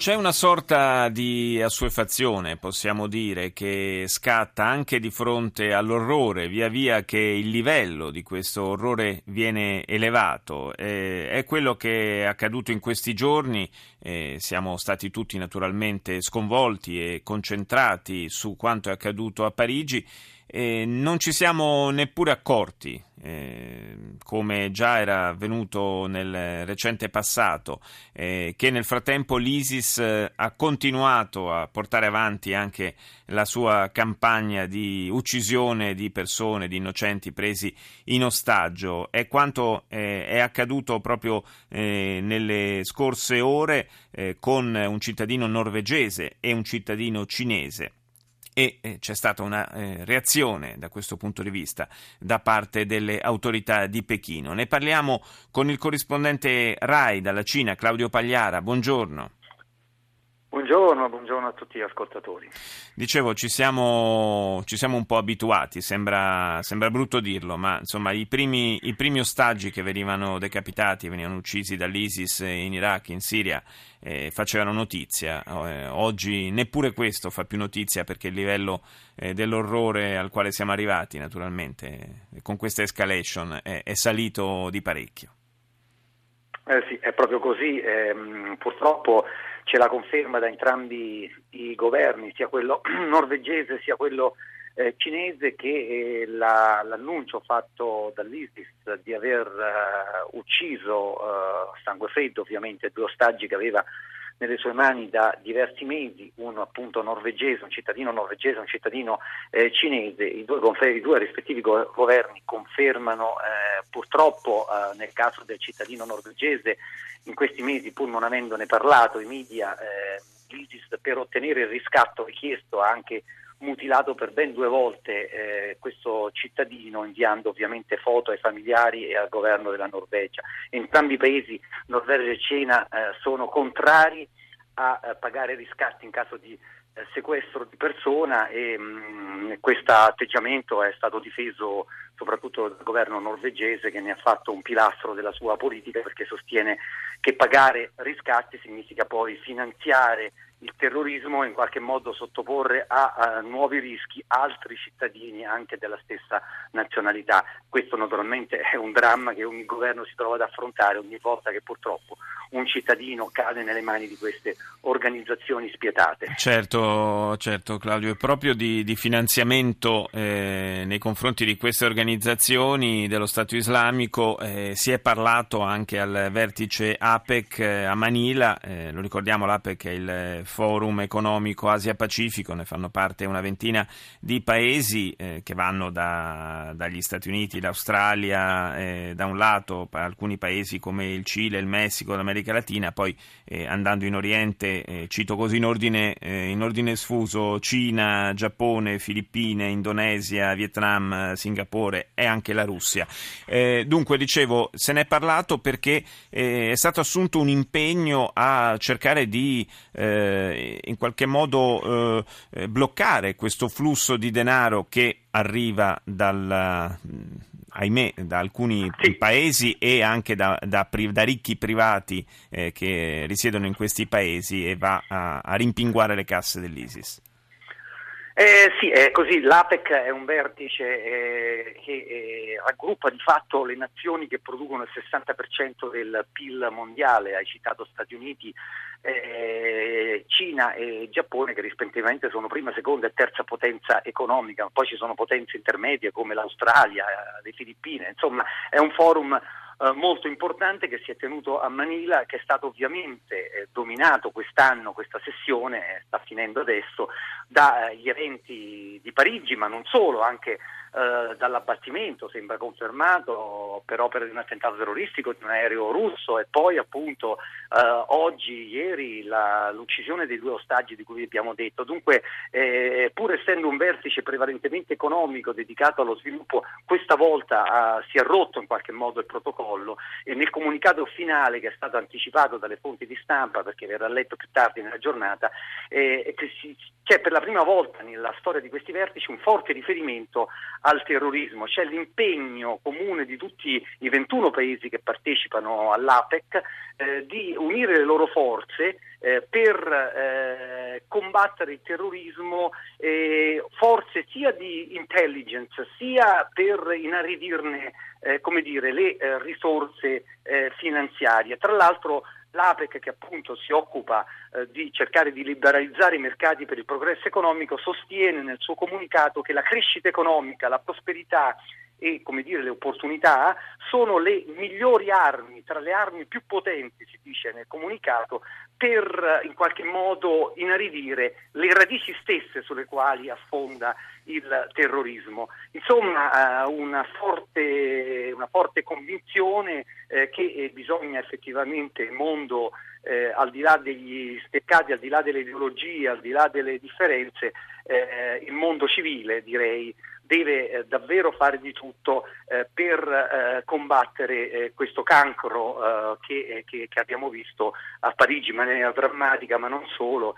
C'è una sorta di assuefazione, possiamo dire, che scatta anche di fronte all'orrore, via via che il livello di questo orrore viene elevato. È quello che è accaduto in questi giorni, siamo stati tutti naturalmente sconvolti e concentrati su quanto è accaduto a Parigi. Non ci siamo neppure accorti, come già era avvenuto nel recente passato, che nel frattempo l'ISIS ha continuato a portare avanti anche la sua campagna di uccisione di persone, di innocenti presi in ostaggio. È quanto è accaduto proprio nelle scorse ore con un cittadino norvegese e un cittadino cinese. E c'è stata una reazione da questo punto di vista da parte delle autorità di Pechino. Ne parliamo con il corrispondente Rai dalla Cina, Claudio Pagliara. Buongiorno. Buongiorno a tutti gli ascoltatori. Dicevo, ci siamo un po' abituati, sembra brutto dirlo, ma insomma i primi ostaggi che venivano decapitati, venivano uccisi dall'ISIS in Iraq, in Siria, facevano notizia. Oggi neppure questo fa più notizia, perché il livello dell'orrore al quale siamo arrivati, naturalmente, con questa escalation è salito di parecchio. Sì, è proprio così. Purtroppo c'è la conferma da entrambi i governi, sia quello norvegese sia quello cinese, che l'annuncio fatto dall'ISIS di aver ucciso a sangue freddo, ovviamente, due ostaggi che aveva nelle sue mani da diversi mesi, uno appunto norvegese, un cittadino norvegese, un cittadino cinese. I due rispettivi governi confermano purtroppo nel caso del cittadino norvegese, in questi mesi, pur non avendone parlato i media, l'ISIS per ottenere il riscatto richiesto ha anche mutilato per ben 2 volte questo cittadino, inviando ovviamente foto ai familiari e al governo della Norvegia. Entrambi i paesi, Norvegia e Cina, sono contrari a pagare riscatti in caso di sequestro di persona, e questo atteggiamento è stato difeso soprattutto dal governo norvegese, che ne ha fatto un pilastro della sua politica, perché sostiene che pagare riscatti significa poi finanziare il terrorismo e in qualche modo sottoporre a nuovi rischi altri cittadini anche della stessa nazionalità. Questo naturalmente è un dramma che ogni governo si trova ad affrontare ogni volta che purtroppo un cittadino cade nelle mani di queste organizzazioni spietate. Certo Claudio, è proprio di finanziamento nei confronti di queste organizzazioni dello Stato Islamico si è parlato anche al vertice APEC a Manila. Lo ricordiamo, l'APEC è il Forum Economico Asia-Pacifico, ne fanno parte una ventina di paesi che vanno dagli Stati Uniti, l'Australia da un lato, alcuni paesi come il Cile, il Messico, l'America Latina, poi andando in Oriente, cito così in ordine sfuso, Cina, Giappone, Filippine, Indonesia, Vietnam, Singapore e anche la Russia. Dunque, dicevo, se ne è parlato perché è stato assunto un impegno a cercare di in qualche modo bloccare questo flusso di denaro che arriva da alcuni paesi e anche da ricchi privati che risiedono in questi paesi e va a rimpinguare le casse dell'ISIS. Sì, è così. L'APEC è un vertice che raggruppa di fatto le nazioni che producono il 60% del PIL mondiale. Hai citato Stati Uniti, Cina e Giappone, che rispettivamente sono prima, seconda e terza potenza economica, poi ci sono potenze intermedie come l'Australia, le Filippine. Insomma, è un forum molto importante che si è tenuto a Manila, che è stato ovviamente dominato quest'anno, questa sessione sta finendo adesso, dagli eventi di Parigi, ma non solo, anche dall'abbattimento, sembra confermato, per opera di un attentato terroristico di un aereo russo, e poi appunto oggi, ieri, l'uccisione dei due ostaggi di cui abbiamo detto. Dunque, pur essendo un vertice prevalentemente economico dedicato allo sviluppo, questa volta si è rotto in qualche modo il protocollo, e nel comunicato finale, che è stato anticipato dalle fonti di stampa perché verrà letto più tardi nella giornata, c'è per la prima volta nella storia di questi vertici un forte riferimento al terrorismo. C'è l'impegno comune di tutti i 21 paesi che partecipano all'APEC di unire le loro forze per combattere il terrorismo, forze sia di intelligence sia per inaridirne le risorse finanziarie. Tra l'altro l'APEC, che appunto si occupa di cercare di liberalizzare i mercati per il progresso economico, sostiene nel suo comunicato che la crescita economica, la prosperità e le opportunità sono le migliori armi, tra le armi più potenti, si dice nel comunicato, per in qualche modo inaridire le radici stesse sulle quali affonda il terrorismo. Insomma, una forte convinzione che bisogna effettivamente il mondo, al di là degli steccati, al di là delle ideologie, al di là delle differenze, il mondo civile, direi, deve davvero fare di tutto per combattere questo cancro che abbiamo visto a Parigi in maniera drammatica, ma non solo,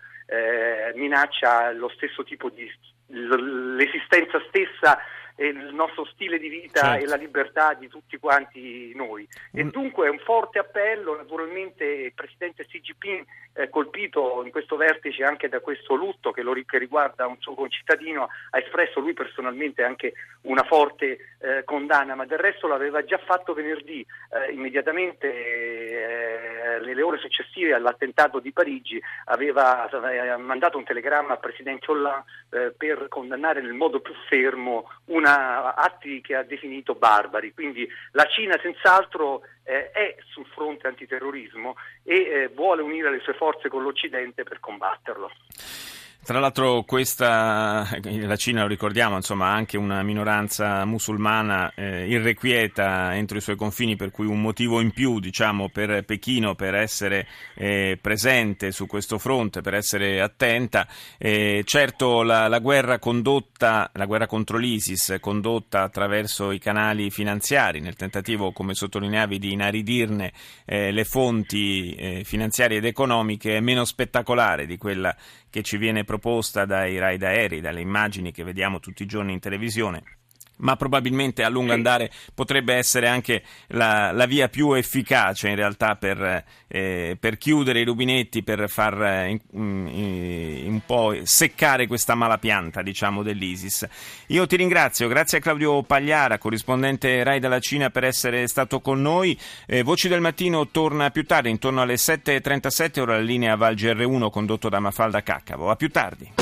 minaccia lo stesso tipo di l'esistenza stessa e il nostro stile di vita, certo, e la libertà di tutti quanti noi. E dunque è un forte appello. Naturalmente il presidente Xi Jinping è colpito in questo vertice anche da questo lutto che riguarda un suo concittadino, ha espresso lui personalmente anche una forte condanna, ma del resto l'aveva già fatto venerdì, immediatamente nelle ore successive all'attentato di Parigi aveva mandato un telegramma al presidente Hollande per condannare nel modo più fermo atti che ha definito barbari. Quindi la Cina senz'altro è sul fronte antiterrorismo e vuole unire le sue forze con l'Occidente per combatterlo. Tra l'altro la Cina, lo ricordiamo, insomma, ha anche una minoranza musulmana irrequieta entro i suoi confini, per cui un motivo in più, per Pechino per essere presente su questo fronte, per essere attenta. Certo, la guerra contro l'ISIS condotta attraverso i canali finanziari, nel tentativo, come sottolineavi, di inaridirne le fonti finanziarie ed economiche, è meno spettacolare di quella che ci viene proposta dai raid aerei, dalle immagini che vediamo tutti i giorni in televisione, ma probabilmente a lungo andare potrebbe essere anche la via più efficace in realtà per chiudere i rubinetti, per far un po' seccare questa malapianta dell'ISIS. Io ti ringrazio, grazie a Claudio Pagliara, corrispondente Rai dalla Cina, per essere stato con noi. Voci del Mattino torna più tardi, intorno alle 7.37, ora la linea Valger 1 condotto da Mafalda Caccavo. A più tardi.